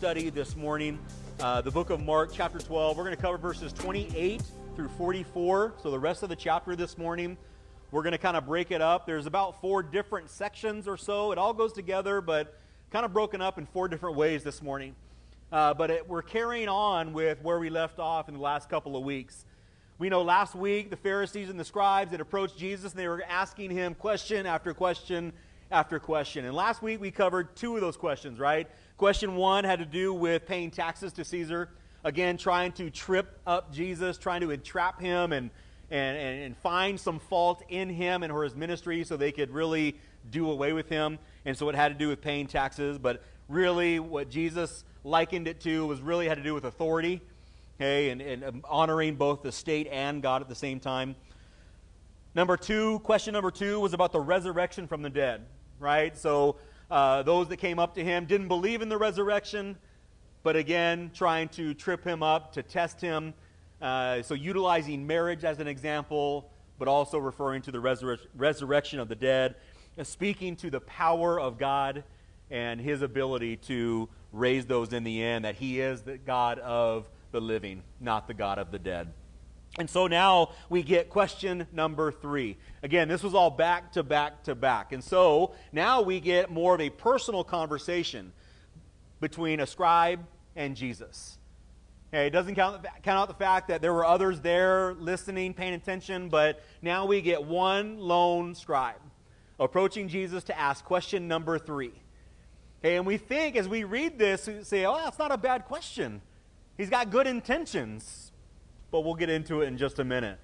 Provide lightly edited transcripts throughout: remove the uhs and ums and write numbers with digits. study this morning, the book of Mark, chapter 12. We're going to cover verses 28 through 44, so the rest of the chapter this morning. We're going to kind of break it up. There's about four different sections or so. It all goes together, but kind of broken up in four different ways this morning. But we're carrying on with where we left off in the last couple of weeks. We know last week the Pharisees and the scribes had approached Jesus, and they were asking him question after question after question. And last week we covered two of those questions, right? Question one had to do with paying taxes to Caesar. Again, trying to trip up Jesus, trying to entrap him and find some fault in him and or his ministry so they could really do away with him. And so it had to do with paying taxes. But really what Jesus likened it to was really had to do with authority. Okay, and honoring both the state and God at the same time. Question number two was about the resurrection from the dead, right? So those that came up to him didn't believe in the resurrection, but again, trying to trip him up, to test him. So utilizing marriage as an example, but also referring to the resurrection of the dead, speaking to the power of God and his ability to raise those in the end, that he is the God of the living, not the God of the dead. And so now we get question number three. Again, this was all back to back to back. And so now we get more of a personal conversation between a scribe and Jesus. Okay, it doesn't count out the fact that there were others there listening, paying attention, but now we get one lone scribe approaching Jesus to ask question number three. Okay, and we think as we read this, we say, oh, that's not a bad question. He's got good intentions, but we'll get into it in just a minute.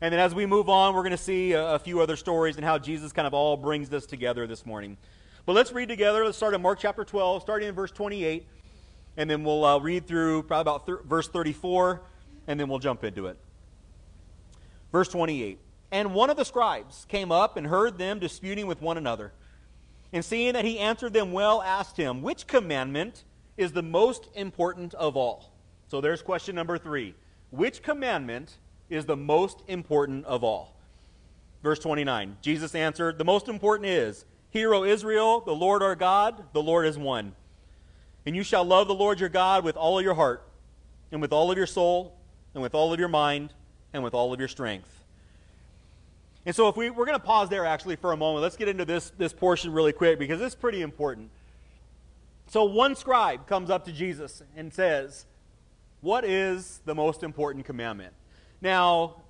And then as we move on, we're going to see a few other stories and how Jesus kind of all brings this together this morning. But let's read together. Let's start in Mark chapter 12, starting in verse 28, and then we'll read through probably about verse 34, and then we'll jump into it. Verse 28, "And one of the scribes came up and heard them disputing with one another, and seeing that he answered them well, asked him, 'Which commandment is the most important of all?'" So there's question number three. Which commandment is the most important of all? Verse 29, Jesus answered, "The most important is, 'Hear, O Israel, the Lord our God, the Lord is one. And you shall love the Lord your God with all of your heart, and with all of your soul, and with all of your mind, and with all of your strength.'" And so if we're going to pause there actually for a moment. Let's get into this portion really quick because it's pretty important. So one scribe comes up to Jesus and says, "What is the most important commandment?" Now,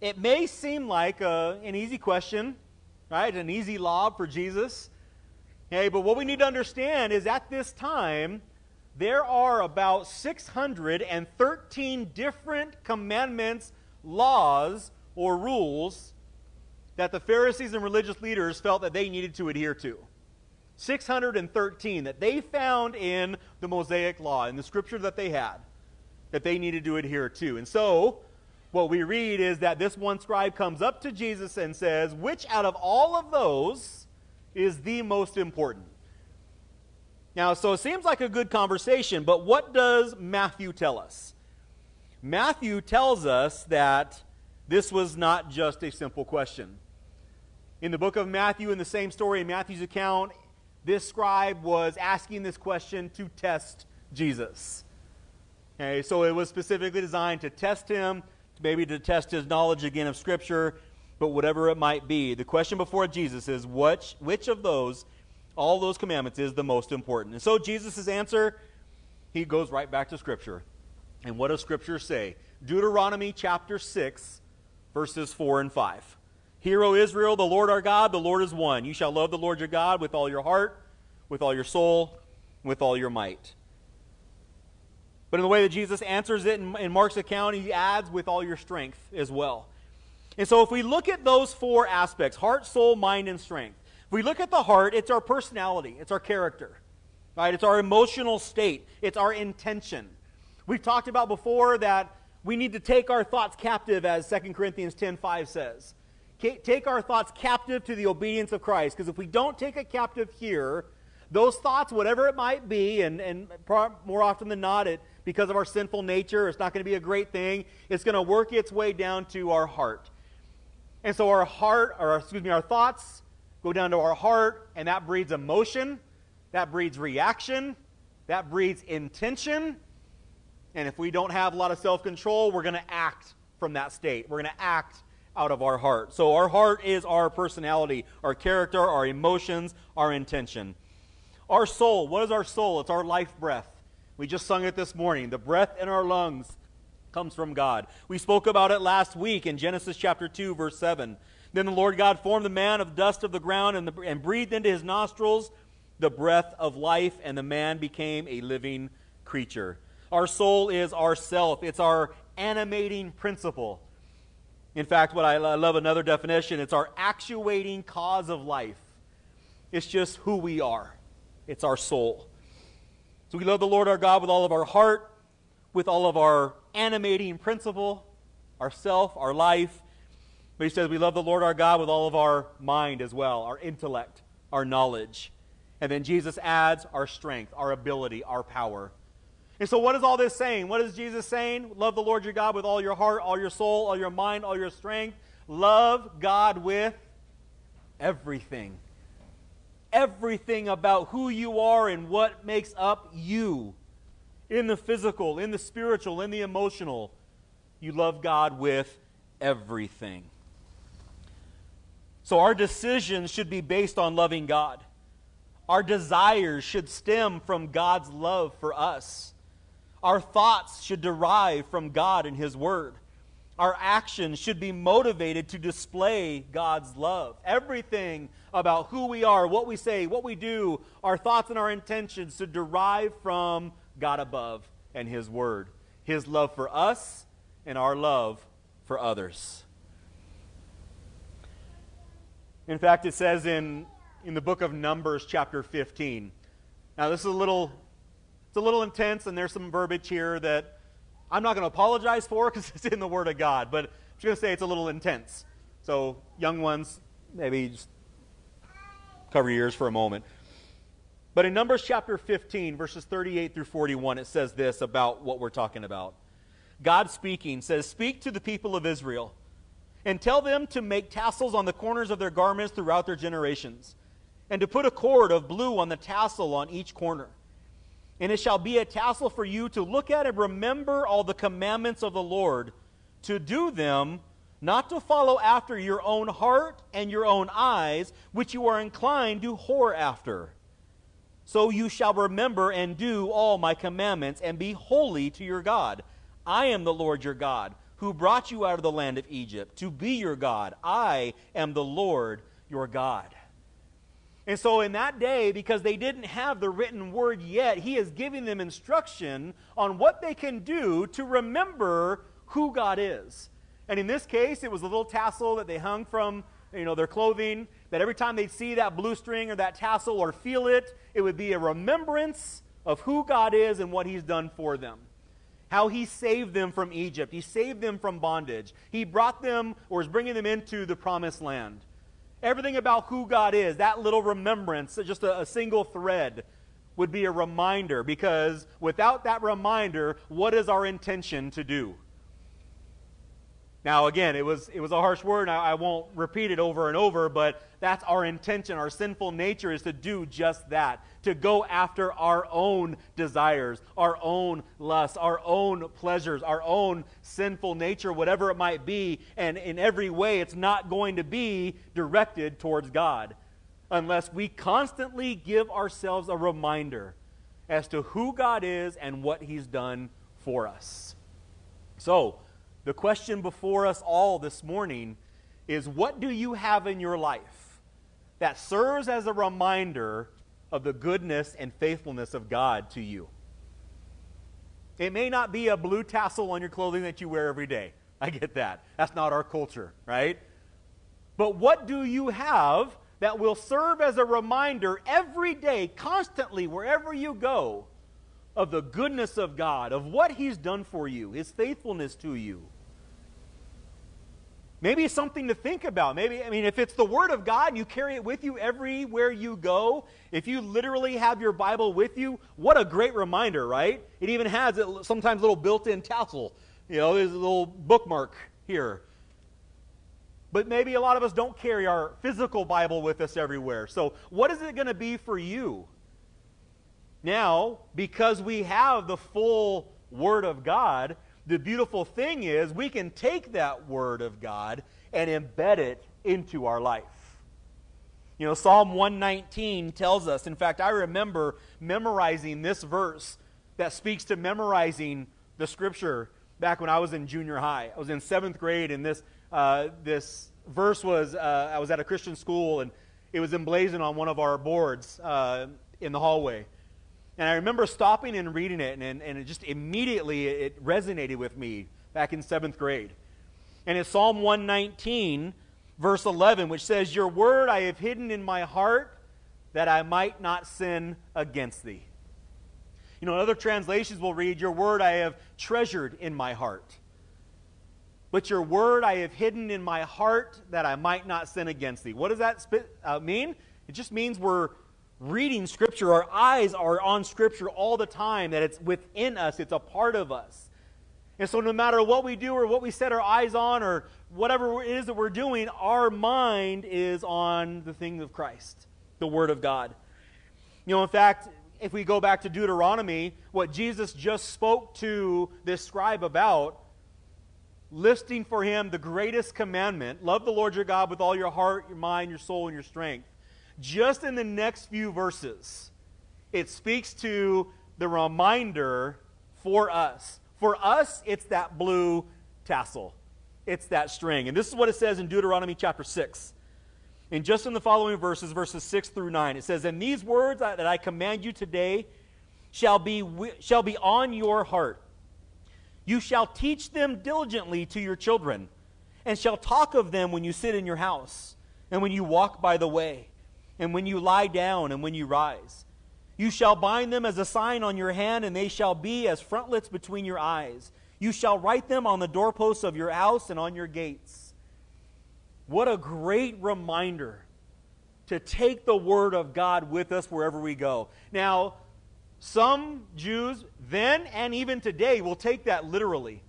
it may seem like an easy question, right? An easy lob for Jesus. Okay, but what we need to understand is at this time, there are about 613 different commandments, laws, or rules that the Pharisees and religious leaders felt that they needed to adhere to. 613 that they found in the Mosaic Law, in the scripture that they had, that they needed to adhere to. And so what we read is that this one scribe comes up to Jesus and says, "Which out of all of those is the most important?" Now, so it seems like a good conversation, but what does Matthew tell us? Matthew tells us that this was not just a simple question. In the book of Matthew, in the same story, in Matthew's account, this scribe was asking this question to test Jesus. Okay, so it was specifically designed to test him, maybe to test his knowledge again of Scripture, but whatever it might be. The question before Jesus is, which of those, all those commandments is the most important? And so Jesus' answer, he goes right back to Scripture. And what does Scripture say? Deuteronomy chapter 6, verses 4 and 5. "Hear, O Israel, the Lord our God, the Lord is one. You shall love the Lord your God with all your heart, with all your soul, with all your might." But in the way that Jesus answers it in Mark's account, he adds "with all your strength" as well. And so if we look at those four aspects, heart, soul, mind, and strength. If we look at the heart, it's our personality, it's our character, right? It's our emotional state, it's our intention. We've talked about before that we need to take our thoughts captive, as 2 Corinthians 10:5 says. Take our thoughts captive to the obedience of Christ, because if we don't take it captive here, those thoughts, whatever it might be, and more often than not, because of our sinful nature, it's not going to be a great thing. It's going to work its way down to our heart. And so our thoughts go down to our heart, and that breeds emotion, that breeds reaction, That breeds intention. And if we don't have a lot of self-control, we're going to act from that state. We're going to act out of our heart. So our heart is our personality, our character, our emotions, our intention. Our soul, what is our soul? It's our life breath. We just sung it this morning. The breath in our lungs comes from God. We spoke about it last week in Genesis chapter 2, verse 7. Then the Lord God formed the man of dust of the ground and breathed into his nostrils the breath of life, and the man became a living creature. Our soul is our self. It's our animating principle. In fact, what I love another definition, it's our actuating cause of life. It's just who we are. It's our soul. So we love the Lord our God with all of our heart, with all of our animating principle, our self, our life. But he says we love the Lord our God with all of our mind as well, our intellect, our knowledge. And then Jesus adds our strength, our ability, our power. And so what is all this saying? What is Jesus saying? Love the Lord your God with all your heart, all your soul, all your mind, all your strength. Love God with everything. Everything about who you are and what makes up you. In the physical, in the spiritual, in the emotional. You love God with everything. So our decisions should be based on loving God. Our desires should stem from God's love for us. Our thoughts should derive from God and His Word. Our actions should be motivated to display God's love. Everything about who we are, what we say, what we do, our thoughts and our intentions should derive from God above and His Word. His love for us and our love for others. In fact, it says in the book of Numbers chapter 15. Now this is a little intense, and there's some verbiage here that I'm not going to apologize for because it's in the Word of God, but I'm just going to say it's a little intense. So young ones, maybe just cover your ears for a moment. But in Numbers chapter 15, verses 38 through 41, it says this about what we're talking about. God speaking says, "Speak to the people of Israel and tell them to make tassels on the corners of their garments throughout their generations, and to put a cord of blue on the tassel on each corner. And it shall be a tassel for you to look at and remember all the commandments of the Lord, to do them, not to follow after your own heart and your own eyes, which you are inclined to whore after. So you shall remember and do all my commandments, and be holy to your God. I am the Lord your God, who brought you out of the land of Egypt, to be your God. I am the Lord your God." And so in that day, because they didn't have the written word yet, he is giving them instruction on what they can do to remember who God is. And in this case, it was a little tassel that they hung from, their clothing, that every time they'd see that blue string or that tassel or feel it, it would be a remembrance of who God is and what He's done for them. How He saved them from Egypt. He saved them from bondage. He brought them, or is bringing them, into the promised land. Everything about who God is, that little remembrance, just a single thread, would be a reminder. Because without that reminder, what is our intention to do? Now again, it was a harsh word, and I won't repeat it over and over, but that's our intention. Our sinful nature is to do just that, to go after our own desires, our own lusts, our own pleasures, our own sinful nature, whatever it might be. And in every way, it's not going to be directed towards God unless we constantly give ourselves a reminder as to who God is and what He's done for us. So the question before us all this morning is, what do you have in your life that serves as a reminder of the goodness and faithfulness of God to you? It may not be a blue tassel on your clothing that you wear every day. I get that. That's not our culture, right? But what do you have that will serve as a reminder every day, constantly, wherever you go, of the goodness of God, of what He's done for you, His faithfulness to you? Maybe it's something to think about. If it's the Word of God, you carry it with you everywhere you go. If you literally have your Bible with you, what a great reminder, right? It even has sometimes a little built-in tassel. There's a little bookmark here. But maybe a lot of us don't carry our physical Bible with us everywhere. So what is it going to be for you? Now, because we have the full Word of God, the beautiful thing is we can take that Word of God and embed it into our life. You know, Psalm 119 tells us, in fact, I remember memorizing this verse that speaks to memorizing the Scripture back when I was in junior high. I was in 7th grade, and this verse was, I was at a Christian school, and it was emblazoned on one of our boards in the hallway. And I remember stopping and reading it, and it just immediately it resonated with me back in 7th grade. And it's Psalm 119, verse 11, which says, "Your word I have hidden in my heart, that I might not sin against thee." You know, in other translations we'll read, "Your word I have treasured in my heart." But your word I have hidden in my heart, that I might not sin against thee. What does that mean? It just means we're reading Scripture. Our eyes are on Scripture all the time, that it's within us. It's a part of us. And so no matter what we do or what we set our eyes on or whatever it is that we're doing, our mind is on the things of Christ, the Word of God. You know, in fact, if we go back to Deuteronomy, what Jesus just spoke to this scribe about, listing for him the greatest commandment, love the Lord your God with all your heart, your mind, your soul, and your strength. Just in the next few verses, it speaks to the reminder for us. For us, it's that blue tassel. It's that string. And this is what it says in Deuteronomy chapter 6. And just in the following verses, verses 6 through 9, it says, "And these words that I command you today shall be on your heart. You shall teach them diligently to your children, and shall talk of them when you sit in your house, and when you walk by the way, and when you lie down, and when you rise. You shall bind them as a sign on your hand, and they shall be as frontlets between your eyes. You shall write them on the doorposts of your house and on your gates." What a great reminder to take the Word of God with us wherever we go. Now, some Jews then and even today will take that literally.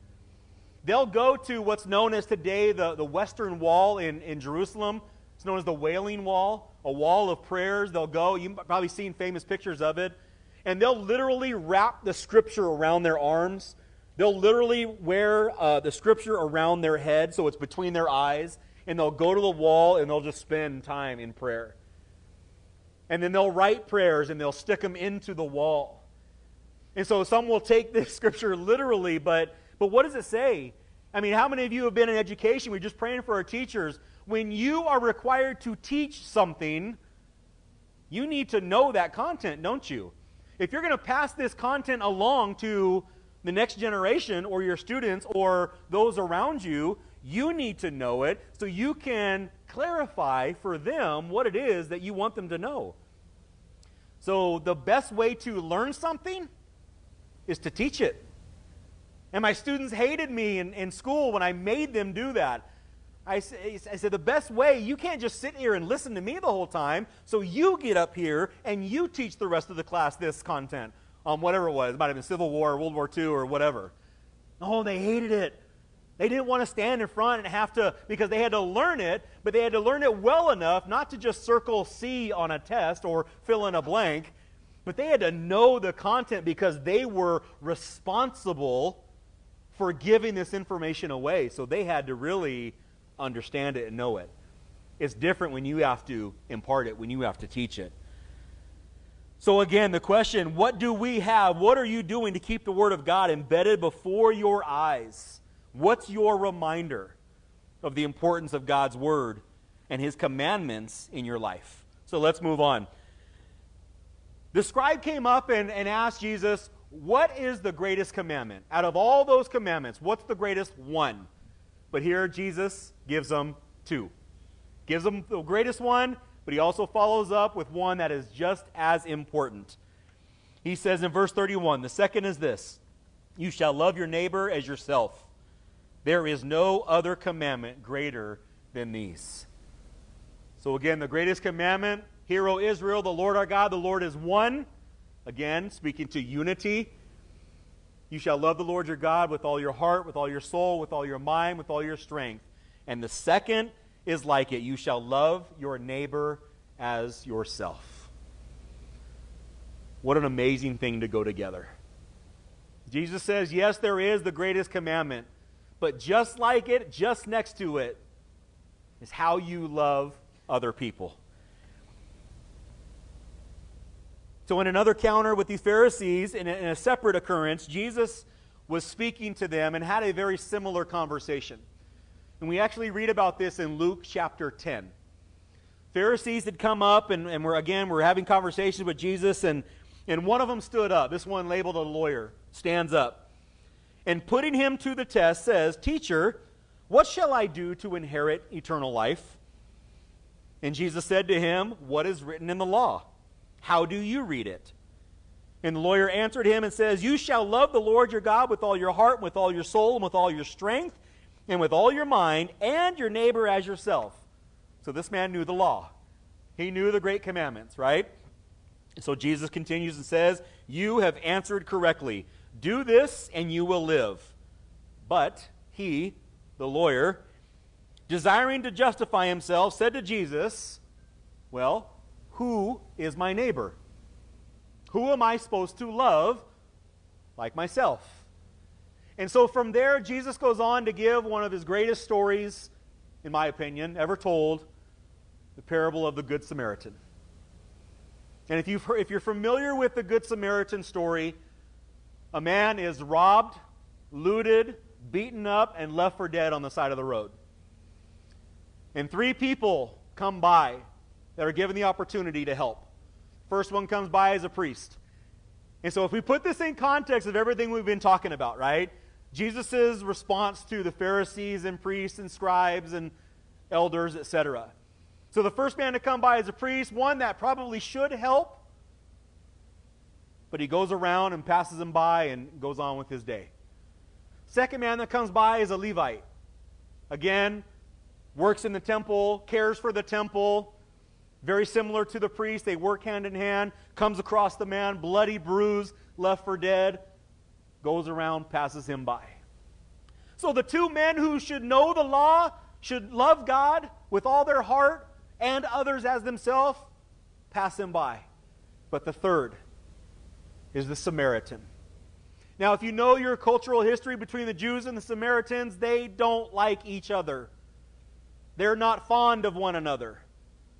They'll go to what's known as today the Western Wall in Jerusalem. It's known as the Wailing Wall, a wall of prayers. They'll go. You've probably seen famous pictures of it. And they'll literally wrap the Scripture around their arms. They'll literally wear the Scripture around their head, so it's between their eyes. And they'll go to the wall, and they'll just spend time in prayer. And then they'll write prayers, and they'll stick them into the wall. And so some will take this Scripture literally, but what does it say? I mean, how many of you have been in education? We're just praying for our teachers. When you are required to teach something, you need to know that content, don't you? If you're going to pass this content along to the next generation or your students or those around you, you need to know it so you can clarify for them what it is that you want them to know. So the best way to learn something is to teach it. And my students hated me in school when I made them do that. I said, the best way, you can't just sit here and listen to me the whole time, so you get up here and you teach the rest of the class this content on whatever it was. It might have been Civil War or World War II or whatever. Oh, they hated it. They didn't want to stand in front and have to, because they had to learn it, but they had to learn it well enough not to just circle C on a test or fill in a blank, but they had to know the content because they were responsible for giving this information away. So they had to really understand it and know it. It's different when you have to impart it, when you have to teach it. So again, the question, what do we have? What are you doing to keep the Word of God embedded before your eyes? What's your reminder of the importance of God's Word and His commandments in your life? So let's move on. The scribe came up and asked Jesus, what is the greatest commandment? Out of all those commandments, what's the greatest one? But here Jesus gives them two. Gives them the greatest one, but he also follows up with one that is just as important. He says in verse 31, the second is this, you shall love your neighbor as yourself. There is no other commandment greater than these. So again, the greatest commandment, hear, O Israel, the Lord our God, the Lord is one. Again, speaking to unity. You shall love the Lord your God with all your heart, with all your soul, with all your mind, with all your strength. And the second is like it. You shall love your neighbor as yourself. What an amazing thing to go together. Jesus says, yes, there is the greatest commandment, but just like it, just next to it, is how you love other people. So in another encounter with the Pharisees, in a separate occurrence, Jesus was speaking to them and had a very similar conversation. And we actually read about this in Luke chapter 10. Pharisees had come up and we're having conversations with Jesus, and one of them stood up. This one, labeled a lawyer, stands up. And putting him to the test, says, "Teacher, what shall I do to inherit eternal life?" And Jesus said to him, "What is written in the law? How do you read it?" And the lawyer answered him and says, "You shall love the Lord your God with all your heart, and with all your soul, and with all your strength, and with all your mind, and your neighbor as yourself." So this man knew the law. He knew the great commandments, right? So Jesus continues and says, "You have answered correctly. Do this and you will live." But he, the lawyer, desiring to justify himself, said to Jesus, "Well, who is my neighbor? Who am I supposed to love like myself?" And so from there, Jesus goes on to give one of his greatest stories, in my opinion, ever told, the parable of the Good Samaritan. And if you're familiar with the Good Samaritan story, a man is robbed, looted, beaten up, and left for dead on the side of the road. And three people come by that are given the opportunity to help. First one comes by as a priest. And so if we put this in context of everything we've been talking about, right? Jesus' response to the Pharisees and priests and scribes and elders, etc. So the first man to come by is a priest, one that probably should help, but he goes around and passes him by and goes on with his day. Second man that comes by is a Levite. Again, works in the temple, cares for the temple. Very similar to the priest, they work hand in hand, comes across the man, bloody bruise, left for dead, goes around, passes him by. So the two men who should know the law, should love God with all their heart and others as themselves, pass him by. But the third is the Samaritan. Now, if you know your cultural history between the Jews and the Samaritans, they don't like each other. They're not fond of one another.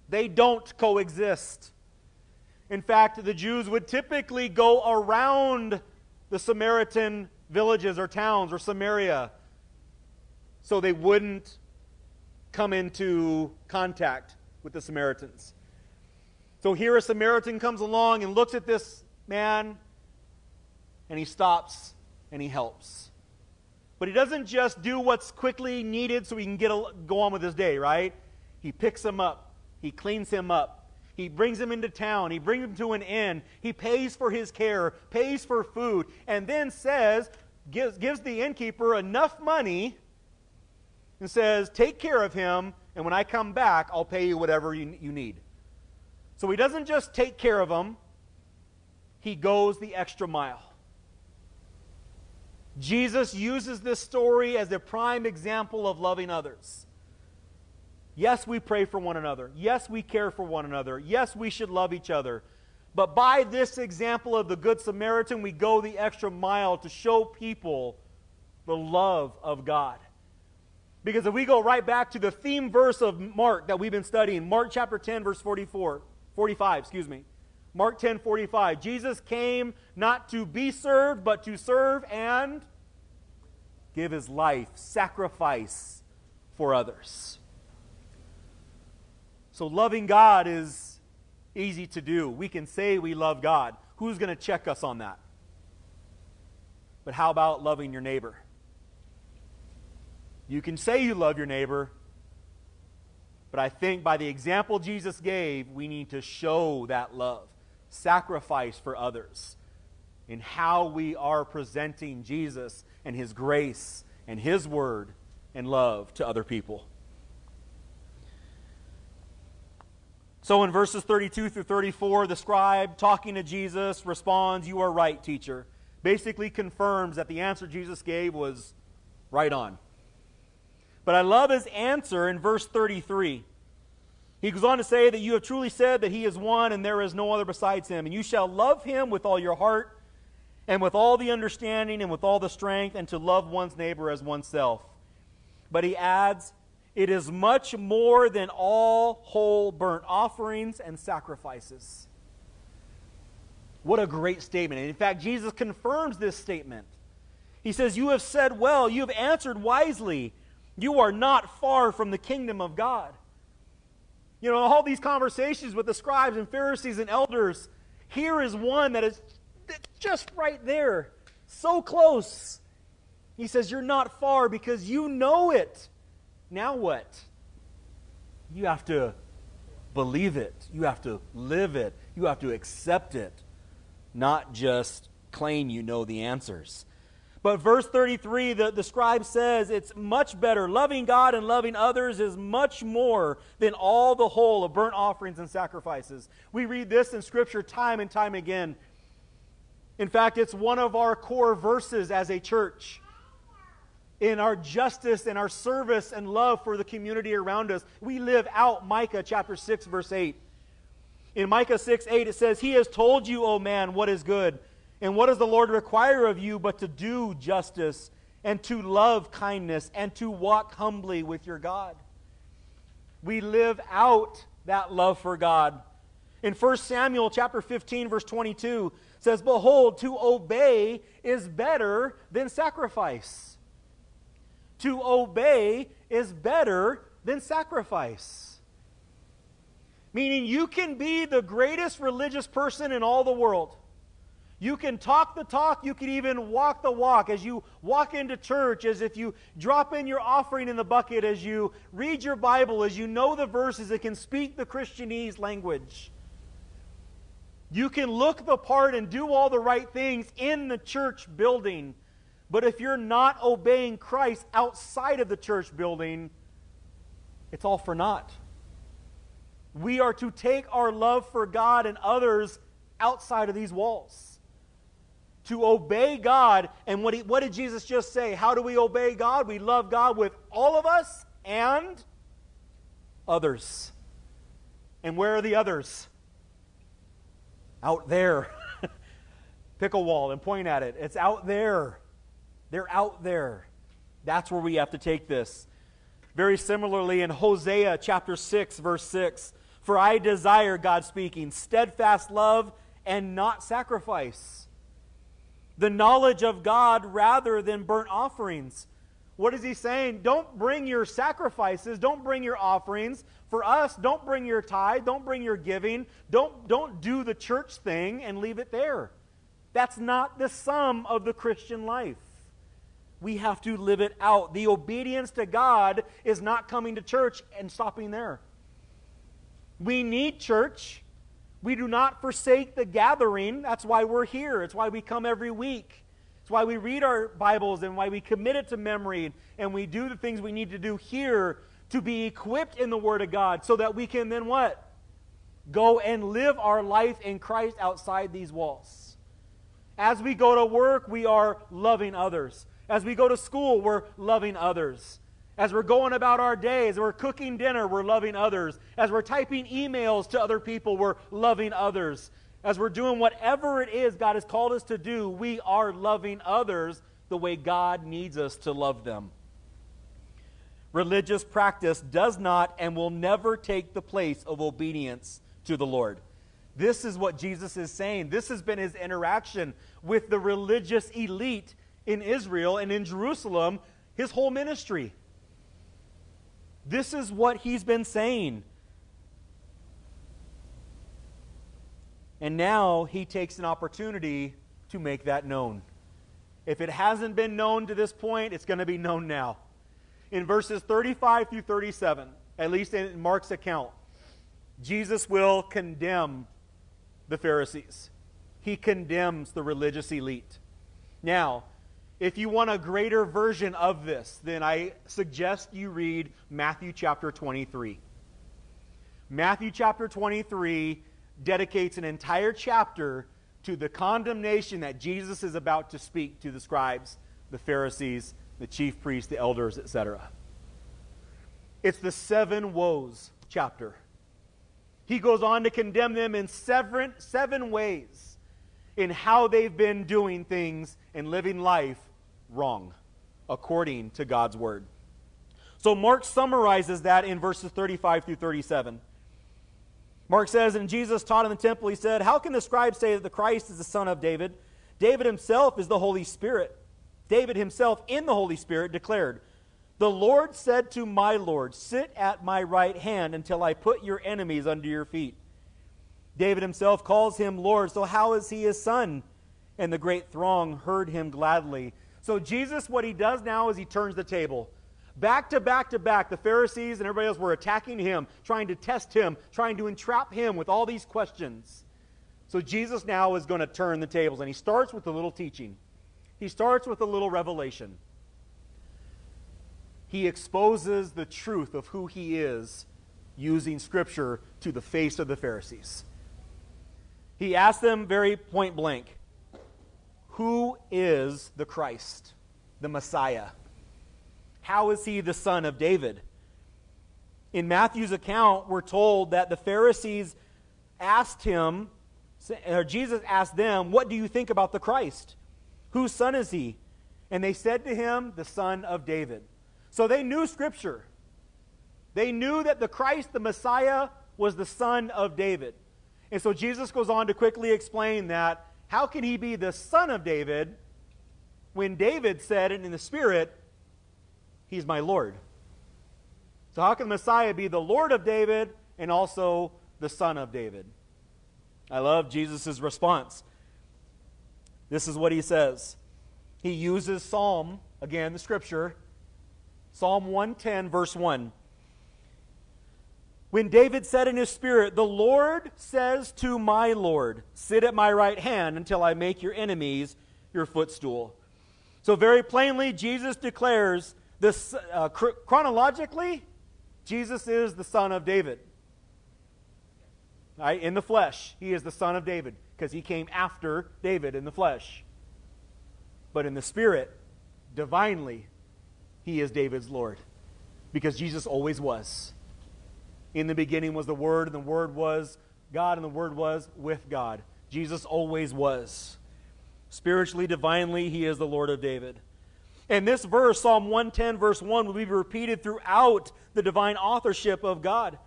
They don't coexist. In fact, the Jews would typically go around the Samaritan villages or towns or Samaria so they wouldn't come into contact with the Samaritans. So here a Samaritan comes along and looks at this man, and he stops and he helps. But he doesn't just do what's quickly needed so he can go on with his day, right? He picks him up. He cleans him up. He brings him into town. He brings him to an inn. He pays for his care, pays for food, and then gives the innkeeper enough money and says, "Take care of him, and when I come back, I'll pay you whatever you need." So he doesn't just take care of him. He goes the extra mile. Jesus uses this story as a prime example of loving others. Yes, we pray for one another. Yes, we care for one another. Yes, we should love each other. But by this example of the Good Samaritan, we go the extra mile to show people the love of God. Because if we go right back to the theme verse of Mark that we've been studying, Mark chapter 10, verse 45, Mark 10, 45. Jesus came not to be served, but to serve and give his life, sacrifice for others. So loving God is easy to do. We can say we love God. Who's going to check us on that? But how about loving your neighbor? You can say you love your neighbor, but I think by the example Jesus gave, we need to show that love, sacrifice for others, in how we are presenting Jesus and his grace and his word and love to other people. So in verses 32 through 34, the scribe, talking to Jesus, responds, "You are right, teacher." Basically confirms that the answer Jesus gave was right on. But I love his answer in verse 33. He goes on to say that you have truly said that he is one and there is no other besides him. And you shall love him with all your heart and with all the understanding and with all the strength, and to love one's neighbor as oneself. But he adds, it is much more than all whole burnt offerings and sacrifices. What a great statement. And in fact, Jesus confirms this statement. He says, you have said well, you have answered wisely. You are not far from the kingdom of God. You know, all these conversations with the scribes and Pharisees and elders, here is one that is just right there, so close. He says, you're not far because you know it. Now what? You have to believe it. You have to live it. You have to accept it, not just claim you know the answers. But verse 33, the scribe says, it's much better. Loving God and loving others is much more than all the whole of burnt offerings and sacrifices. We read this in Scripture time and time again. In fact, it's one of our core verses as a church. In our justice and our service and love for the community around us, we live out Micah chapter 6, verse 8. In Micah 6, 8, it says, he has told you, O man, what is good. And what does the Lord require of you but to do justice and to love kindness and to walk humbly with your God? We live out that love for God. In 1 Samuel chapter 15, verse 22, it says, behold, to obey is better than sacrifice. To obey is better than sacrifice. Meaning you can be the greatest religious person in all the world. You can talk the talk, you can even walk the walk. As you walk into church, as if you drop in your offering in the bucket, as you read your Bible, as you know the verses, it can speak the Christianese language. You can look the part and do all the right things in the church building, but if you're not obeying Christ outside of the church building, it's all for naught. We are to take our love for God and others outside of these walls. To obey God, and what did Jesus just say? How do we obey God? We love God with all of us and others. And where are the others? Out there. Pick a wall and point at it. It's out there. They're out there. That's where we have to take this. Very similarly in Hosea chapter 6, verse 6, for I desire, God speaking, steadfast love and not sacrifice. The knowledge of God rather than burnt offerings. What is he saying? Don't bring your sacrifices. Don't bring your offerings. For us, don't bring your tithe. Don't bring your giving. Don't do the church thing and leave it there. That's not the sum of the Christian life. We have to live it out. The obedience to God is not coming to church and stopping there. We need church. We do not forsake the gathering. That's why we're here. It's why we come every week. It's why we read our Bibles and why we commit it to memory. And we do the things we need to do here to be equipped in the Word of God so that we can then what? Go and live our life in Christ outside these walls. As we go to work, we are loving others. As we go to school, we're loving others. As we're going about our day, as we're cooking dinner, we're loving others. As we're typing emails to other people, we're loving others. As we're doing whatever it is God has called us to do, we are loving others the way God needs us to love them. Religious practice does not and will never take the place of obedience to the Lord. This is what Jesus is saying. This has been his interaction with the religious elite in Israel and in Jerusalem, his whole ministry. This is what he's been saying. And now he takes an opportunity to make that known. If it hasn't been known to this point, it's going to be known now. In verses 35 through 37, at least in Mark's account, Jesus will condemn the Pharisees. He condemns the religious elite. Now, if you want a greater version of this, then I suggest you read Matthew chapter 23. Matthew chapter 23 dedicates an entire chapter to the condemnation that Jesus is about to speak to the scribes, the Pharisees, the chief priests, the elders, etc. It's the seven woes chapter. He goes on to condemn them in seven ways in how they've been doing things and living life wrong, according to God's word. So Mark summarizes that in verses 35 through 37. Mark says, "And Jesus taught in the temple, he said, 'How can the scribes say that the Christ is the son of David? David himself is the Holy Spirit. David himself in the Holy Spirit declared, "The Lord said to my Lord, sit at my right hand until I put your enemies under your feet." David himself calls him Lord, so how is he his son? And the great throng heard him gladly." So Jesus, what he does now is he turns the table. Back to back to back, the Pharisees and everybody else were attacking him, trying to test him, trying to entrap him with all these questions. So Jesus now is going to turn the tables, and he starts with a little teaching. He starts with a little revelation. He exposes the truth of who he is using Scripture to the face of the Pharisees. He asks them very point blank, who is the Christ, the Messiah? How is he the son of David? In Matthew's account, we're told that the Pharisees asked him, or Jesus asked them, "What do you think about the Christ? Whose son is he?" And they said to him, "The son of David." So they knew Scripture. They knew that the Christ, the Messiah, was the son of David. And so Jesus goes on to quickly explain that how can he be the son of David when David said it in the Spirit, "He's my Lord"? So how can the Messiah be the Lord of David and also the son of David? I love Jesus' response. This is what he says. He uses Psalm, again, the Scripture, Psalm 110, verse 1. "When David said in his spirit, 'The Lord says to my Lord, sit at my right hand until I make your enemies your footstool.'" So very plainly, Jesus declares this, chronologically, Jesus is the son of David. Right? In the flesh, he is the son of David because he came after David in the flesh. But in the spirit, divinely, he is David's Lord, because Jesus always was. "In the beginning was the Word, and the Word was God, and the Word was with God." Jesus always was. Spiritually, divinely, he is the Lord of David. And this verse, Psalm 110, verse 1, would be repeated throughout the divine authorship of God.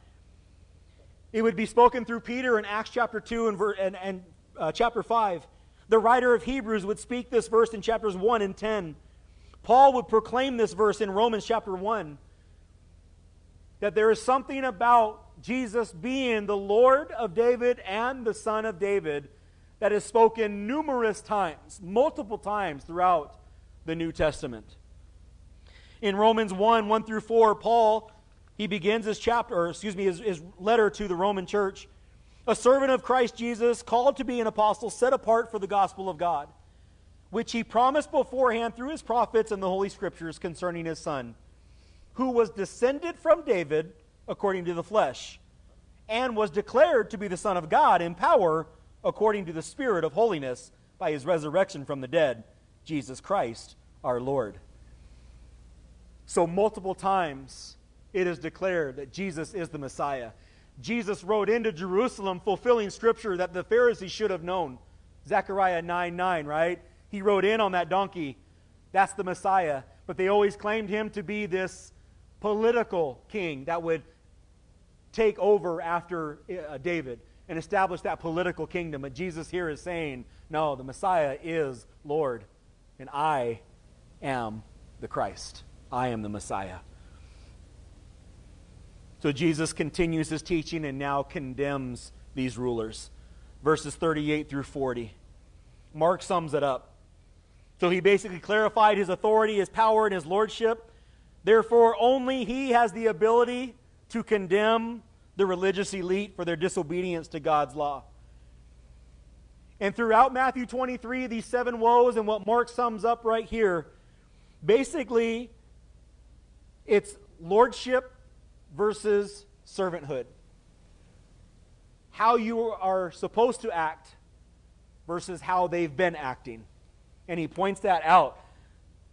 It would be spoken through Peter in Acts chapter 2 and chapter 5. The writer of Hebrews would speak this verse in chapters 1 and 10. Paul would proclaim this verse in Romans chapter 1, that there is something about Jesus being the Lord of David and the son of David that is spoken numerous times, multiple times throughout the New Testament. In Romans 1, 1 through 4, Paul, he begins his chapter, or excuse me, his letter to the Roman church, "A servant of Christ Jesus, called to be an apostle, set apart for the gospel of God, which he promised beforehand through his prophets and the Holy Scriptures concerning his Son, who was descended from David according to the flesh, and was declared to be the Son of God in power according to the Spirit of holiness by his resurrection from the dead, Jesus Christ our Lord." So multiple times it is declared that Jesus is the Messiah. Jesus rode into Jerusalem fulfilling Scripture that the Pharisees should have known. Zechariah 9:9, right? He rode in on that donkey. That's the Messiah. But they always claimed him to be this political king that would take over after David and establish that political kingdom. But Jesus here is saying, no, the Messiah is Lord, and I am the Christ. I am the Messiah. So Jesus continues his teaching and now condemns these rulers. Verses 38 through 40. Mark sums it up. So he basically clarified his authority, his power, and his lordship. Therefore, only he has the ability to condemn the religious elite for their disobedience to God's law. And throughout Matthew 23, these seven woes and what Mark sums up right here, basically, it's lordship versus servanthood. How you are supposed to act versus how they've been acting. And he points that out.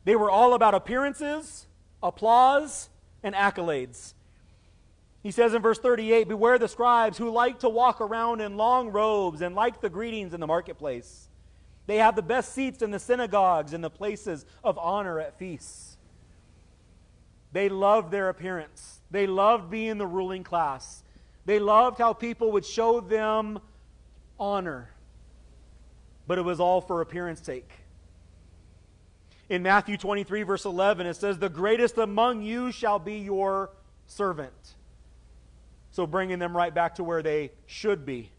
They were all about appearances, applause, and accolades. He says in verse 38, beware the scribes who like to walk around in long robes and like the greetings in the marketplace. They have the best seats in the synagogues and the places of honor at feasts. They loved their appearance. They loved being the ruling class. They loved how people would show them honor. But it was all for appearance sake. In Matthew 23, verse 11, it says, the greatest among you shall be your servant. So bringing them right back to where they should be,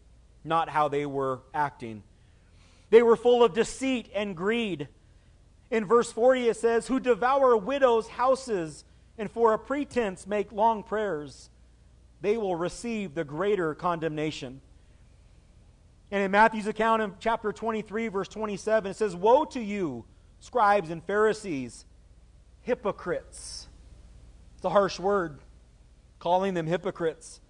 not how they were acting. They were full of deceit and greed. In verse 40, it says, who devour widows' houses and for a pretense make long prayers. They will receive the greater condemnation. And in Matthew's account in chapter 23, verse 27, it says, woe to you, scribes and Pharisees, hypocrites. It's a harsh word, calling them hypocrites.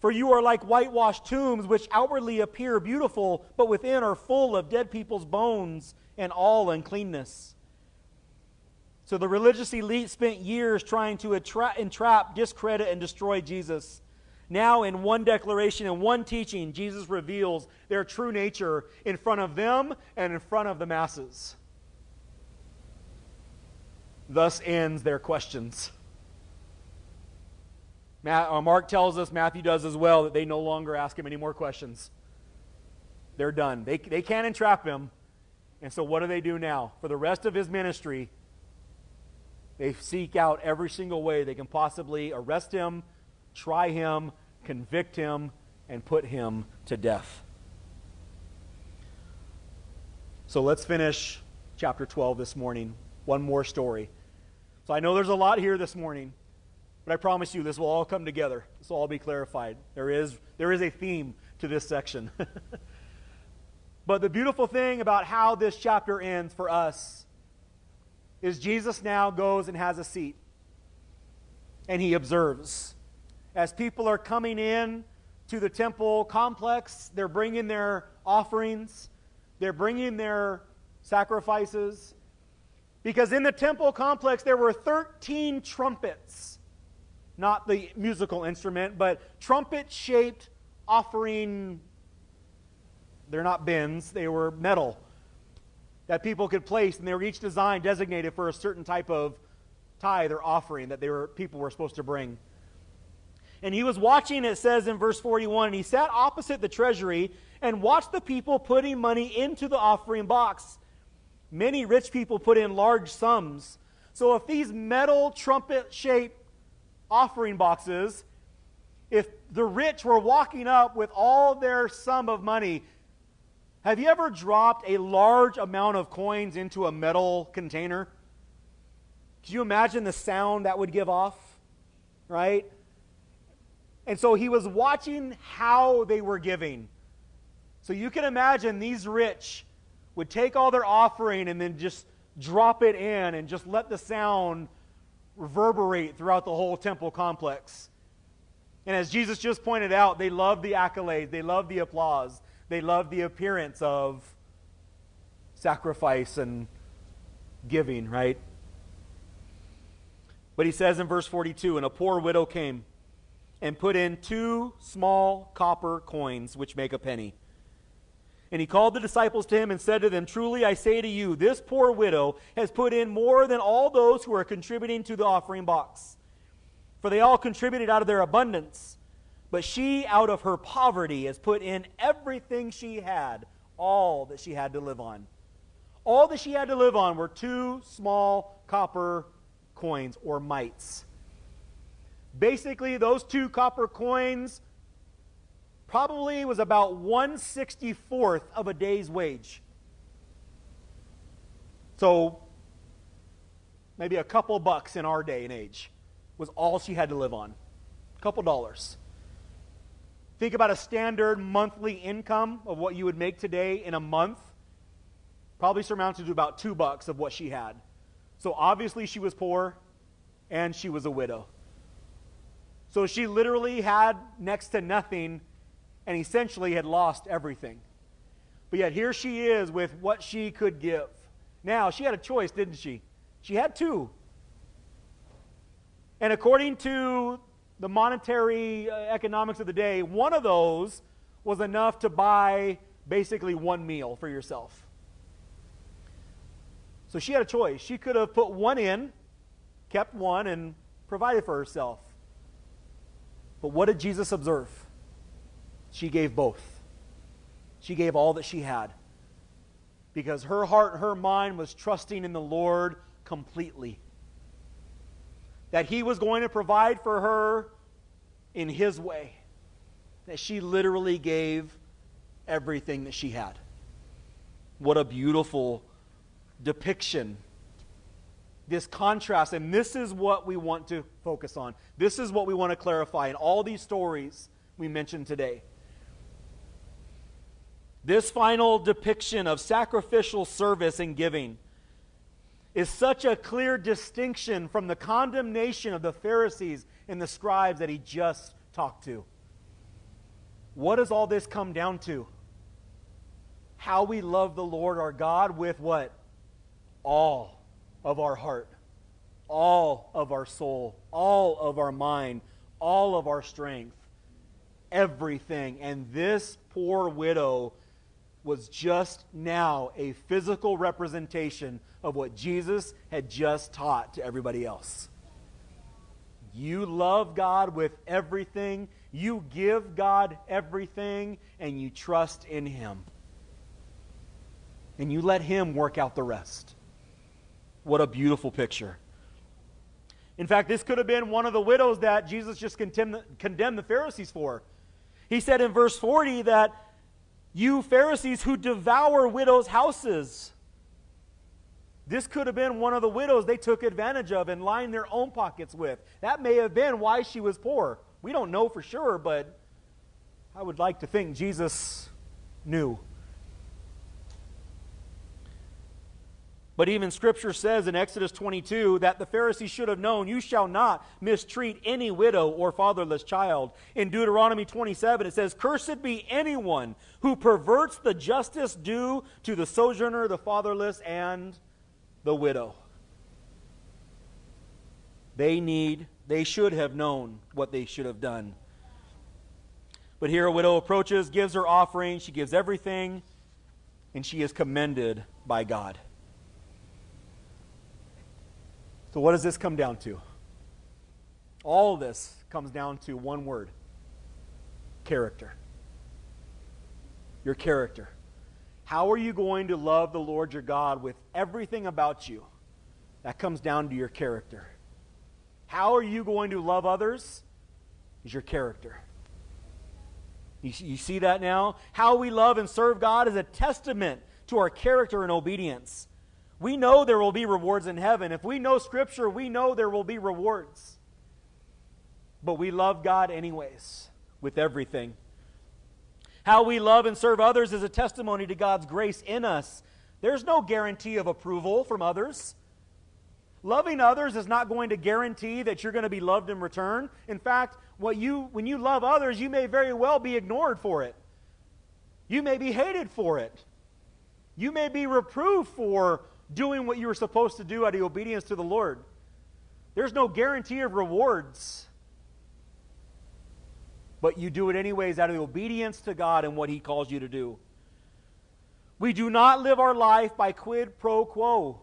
For you are like whitewashed tombs, which outwardly appear beautiful, but within are full of dead people's bones and all uncleanness. So the religious elite spent years trying to entrap, discredit, and destroy Jesus. Now in one declaration and one teaching, Jesus reveals their true nature in front of them and in front of the masses. Thus ends their questions. Mark tells us, Matthew does as well, that they no longer ask him any more questions. They're done. They can't entrap him. And so what do they do now? For the rest of his ministry, they seek out every single way they can possibly arrest him, try him, convict him, and put him to death. So let's finish chapter 12 this morning. One more story. So I know there's a lot here this morning. But I promise you, this will all come together. This will all be clarified. There is a theme to this section. But the beautiful thing about how this chapter ends for us is Jesus now goes and has a seat. And he observes. As people are coming in to the temple complex, they're bringing their offerings. They're bringing their sacrifices. Because in the temple complex, there were 13 trumpets. Not the musical instrument, but trumpet-shaped offering. They're not bins, they were metal that people could place, and they were each designed, designated for a certain type of tithe or offering that people were supposed to bring. And he was watching, it says in verse 41, and he sat opposite the treasury and watched the people putting money into the offering box. Many rich people put in large sums. So if these metal trumpet-shaped offering boxes, if the rich were walking up with all their sum of money, have you ever dropped a large amount of coins into a metal container? Could you imagine the sound that would give off, right? And so he was watching how they were giving. So you can imagine these rich would take all their offering and then just drop it in and just let the sound reverberate throughout the whole temple complex. And as Jesus just pointed out, they loved the accolades, they loved the applause, they loved the appearance of sacrifice and giving, right? But he says in verse 42, and a poor widow came and put in 2 small copper coins, which make a penny. And he called the disciples to him and said to them, truly I say to you, this poor widow has put in more than all those who are contributing to the offering box. For they all contributed out of their abundance. But she, out of her poverty, has put in everything she had, all that she had to live on. All that she had to live on were 2 small copper coins, or mites. Basically, those 2 copper coins probably was about 1/64 of a day's wage. So maybe a couple bucks in our day and age was all she had to live on. A couple dollars. Think about a standard monthly income of what you would make today in a month. Probably surmounted to about $2 of what she had. So obviously she was poor and she was a widow. So she literally had next to nothing, and essentially had lost everything. But yet here she is with what she could give. Now, she had a choice, didn't she? She had 2. And according to the monetary economics of the day, one of those was enough to buy basically one meal for yourself. So she had a choice. She could have put one in, kept one, and provided for herself. But what did Jesus observe? She gave both. She gave all that she had. Because her heart and her mind was trusting in the Lord completely. That He was going to provide for her in His way. That she literally gave everything that she had. What a beautiful depiction. This contrast, and this is what we want to focus on. This is what we want to clarify in all these stories we mentioned today. This final depiction of sacrificial service and giving is such a clear distinction from the condemnation of the Pharisees and the scribes that he just talked to. What does all this come down to? How we love the Lord our God with what? All of our heart, all of our soul, all of our mind, all of our strength, everything. And this poor widow was just now a physical representation of what Jesus had just taught to everybody else. You love God with everything, you give God everything, and you trust in Him. And you let Him work out the rest. What a beautiful picture. In fact, this could have been one of the widows that Jesus just condemned the Pharisees for. He said in verse 40 that you Pharisees who devour widows' houses. This could have been one of the widows they took advantage of and lined their own pockets with. That may have been why she was poor. We don't know for sure, but I would like to think Jesus knew. But even Scripture says in Exodus 22 that the Pharisees should have known, you shall not mistreat any widow or fatherless child. In Deuteronomy 27 it says, cursed be anyone who perverts the justice due to the sojourner, the fatherless, and the widow. They should have known what they should have done. But here a widow approaches, gives her offering, she gives everything, and she is commended by God. So what does this come down to? All of this comes down to one word. Character. Your character. How are you going to love the Lord your God with everything about you? That comes down to your character. How are you going to love others? Is your character. You see that now? How we love and serve God is a testament to our character and obedience. We know there will be rewards in heaven. If we know Scripture, we know there will be rewards. But we love God anyways, with everything. How we love and serve others is a testimony to God's grace in us. There's no guarantee of approval from others. Loving others is not going to guarantee that you're going to be loved in return. In fact, when you love others, you may very well be ignored for it. You may be hated for it. You may be reproved for doing what you were supposed to do out of obedience to the Lord. There's no guarantee of rewards. But you do it anyways out of obedience to God and what He calls you to do. We do not live our life by quid pro quo.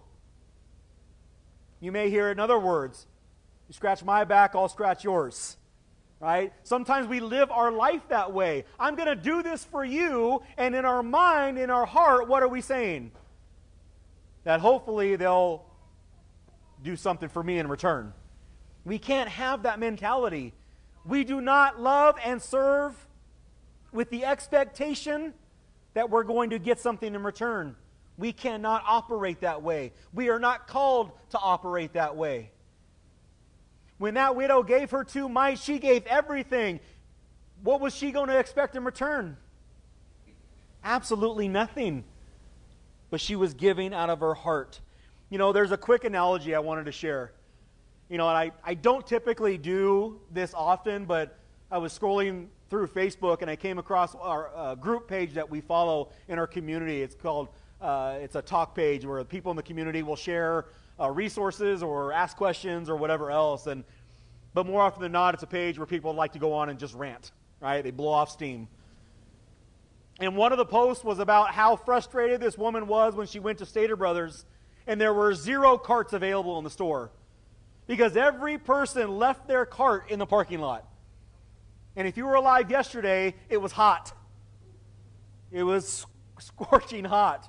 You may hear in other words, you scratch my back, I'll scratch yours. Right? Sometimes we live our life that way. I'm going to do this for you, and in our mind, in our heart, what are we saying? That hopefully they'll do something for me in return. We can't have that mentality. We do not love and serve with the expectation that we're going to get something in return. We cannot operate that way. We are not called to operate that way. When that widow gave her 2 mites, she gave everything. What was she going to expect in return? Absolutely nothing. But she was giving out of her heart. You know, there's a quick analogy I wanted to share. You know, and I don't typically do this often, but I was scrolling through Facebook and I came across our group page that we follow in our community. It's called, it's a talk page where people in the community will share resources or ask questions or whatever else. And But more often than not, it's a page where people like to go on and just rant, right? They blow off steam. And one of the posts was about how frustrated this woman was when she went to Stater Brothers and there were 0 carts available in the store because every person left their cart in the parking lot. And if you were alive yesterday, it was hot. It was scorching hot.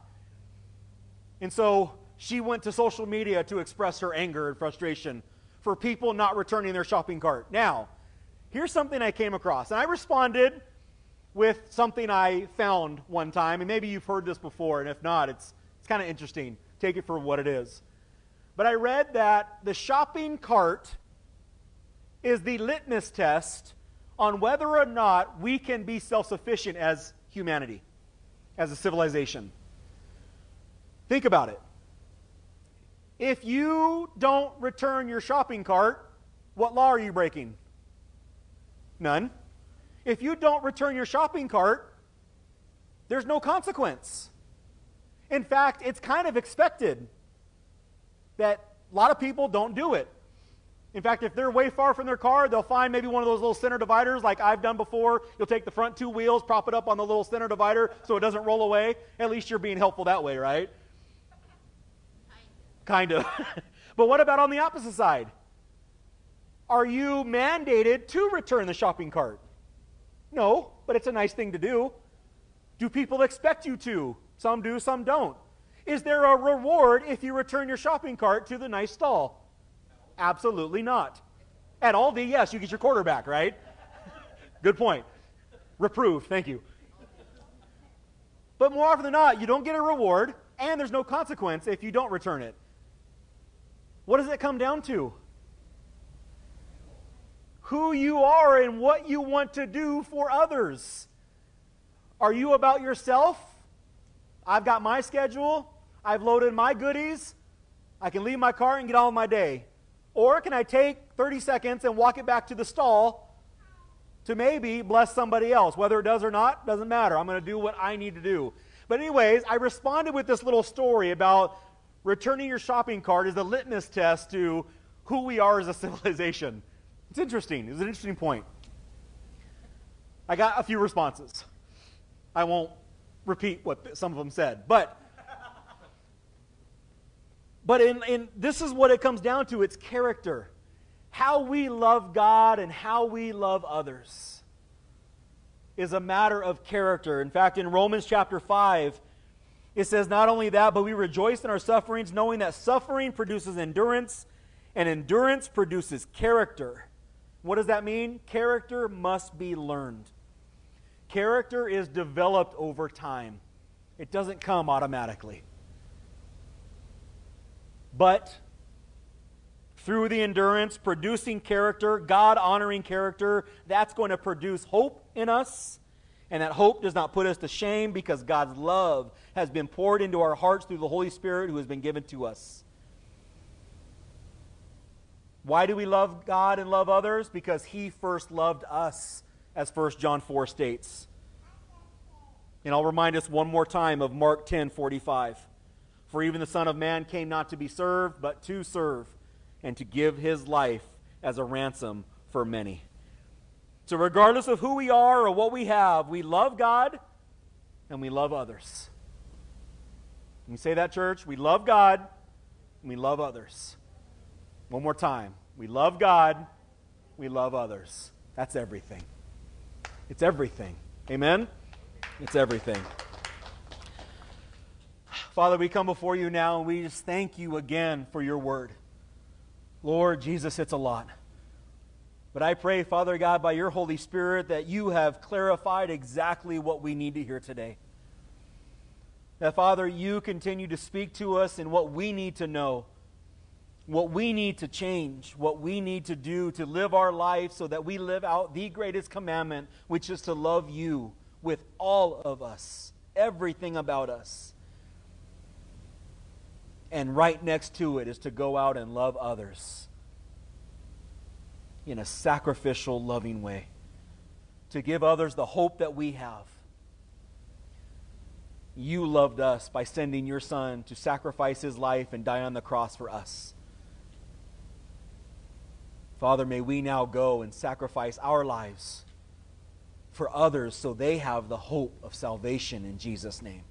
And so she went to social media to express her anger and frustration for people not returning their shopping cart. Now, here's something I came across, and I responded with something I found one time, and maybe you've heard this before, and if not, it's kind of interesting. Take it for what it is. But I read that the shopping cart is the litmus test on whether or not we can be self-sufficient as humanity, as a civilization. Think about it. If you don't return your shopping cart, what law are you breaking? None. If you don't return your shopping cart, there's no consequence. In fact, it's kind of expected that a lot of people don't do it. In fact, if they're way far from their car, they'll find maybe one of those little center dividers like I've done before. You'll take the front 2 wheels, prop it up on the little center divider so it doesn't roll away. At least you're being helpful that way, right? Kind of. But what about on the opposite side? Are you mandated to return the shopping cart? No, but it's a nice thing to do. Do people expect you to? Some do, some don't. Is there a reward if you return your shopping cart to the nice stall? Absolutely not. At Aldi, yes, you get your quarter back, right? Good point. Reproved, thank you. But more often than not, you don't get a reward, and there's no consequence if you don't return it. What does it come down to? Who you are and what you want to do for others. Are you about yourself? I've got my schedule. I've loaded my goodies. I can leave my car and get on with my day. Or can I take 30 seconds and walk it back to the stall to maybe bless somebody else? Whether it does or not, doesn't matter. I'm going to do what I need to do. But anyways, I responded with this little story about returning your shopping cart is the litmus test to who we are as a civilization. It's interesting. It's an interesting point. I got a few responses. I won't repeat what some of them said. But in this is what it comes down to. It's character. How we love God and how we love others is a matter of character. In fact, in Romans chapter 5, it says, not only that, but we rejoice in our sufferings, knowing that suffering produces endurance, and endurance produces character. What does that mean? Character must be learned. Character is developed over time. It doesn't come automatically. But through the endurance, producing character, God-honoring character, that's going to produce hope in us. And that hope does not put us to shame because God's love has been poured into our hearts through the Holy Spirit who has been given to us. Why do we love God and love others? Because He first loved us, as 1 John 4 states. And I'll remind us one more time of Mark 10:45. For even the Son of Man came not to be served, but to serve, and to give His life as a ransom for many. So regardless of who we are or what we have, we love God and we love others. Can you say that, church? We love God and we love others. One more time. We love God, we love others. That's everything. It's everything. Amen? It's everything. Father, we come before you now and we just thank you again for your word. Lord Jesus, it's a lot. But I pray, Father God, by your Holy Spirit, that you have clarified exactly what we need to hear today. That, Father, you continue to speak to us in what we need to know, what we need to change, what we need to do to live our life so that we live out the greatest commandment, which is to love you with all of us, everything about us. And right next to it is to go out and love others in a sacrificial, loving way, to give others the hope that we have. You loved us by sending your Son to sacrifice His life and die on the cross for us. Father, may we now go and sacrifice our lives for others so they have the hope of salvation in Jesus' name.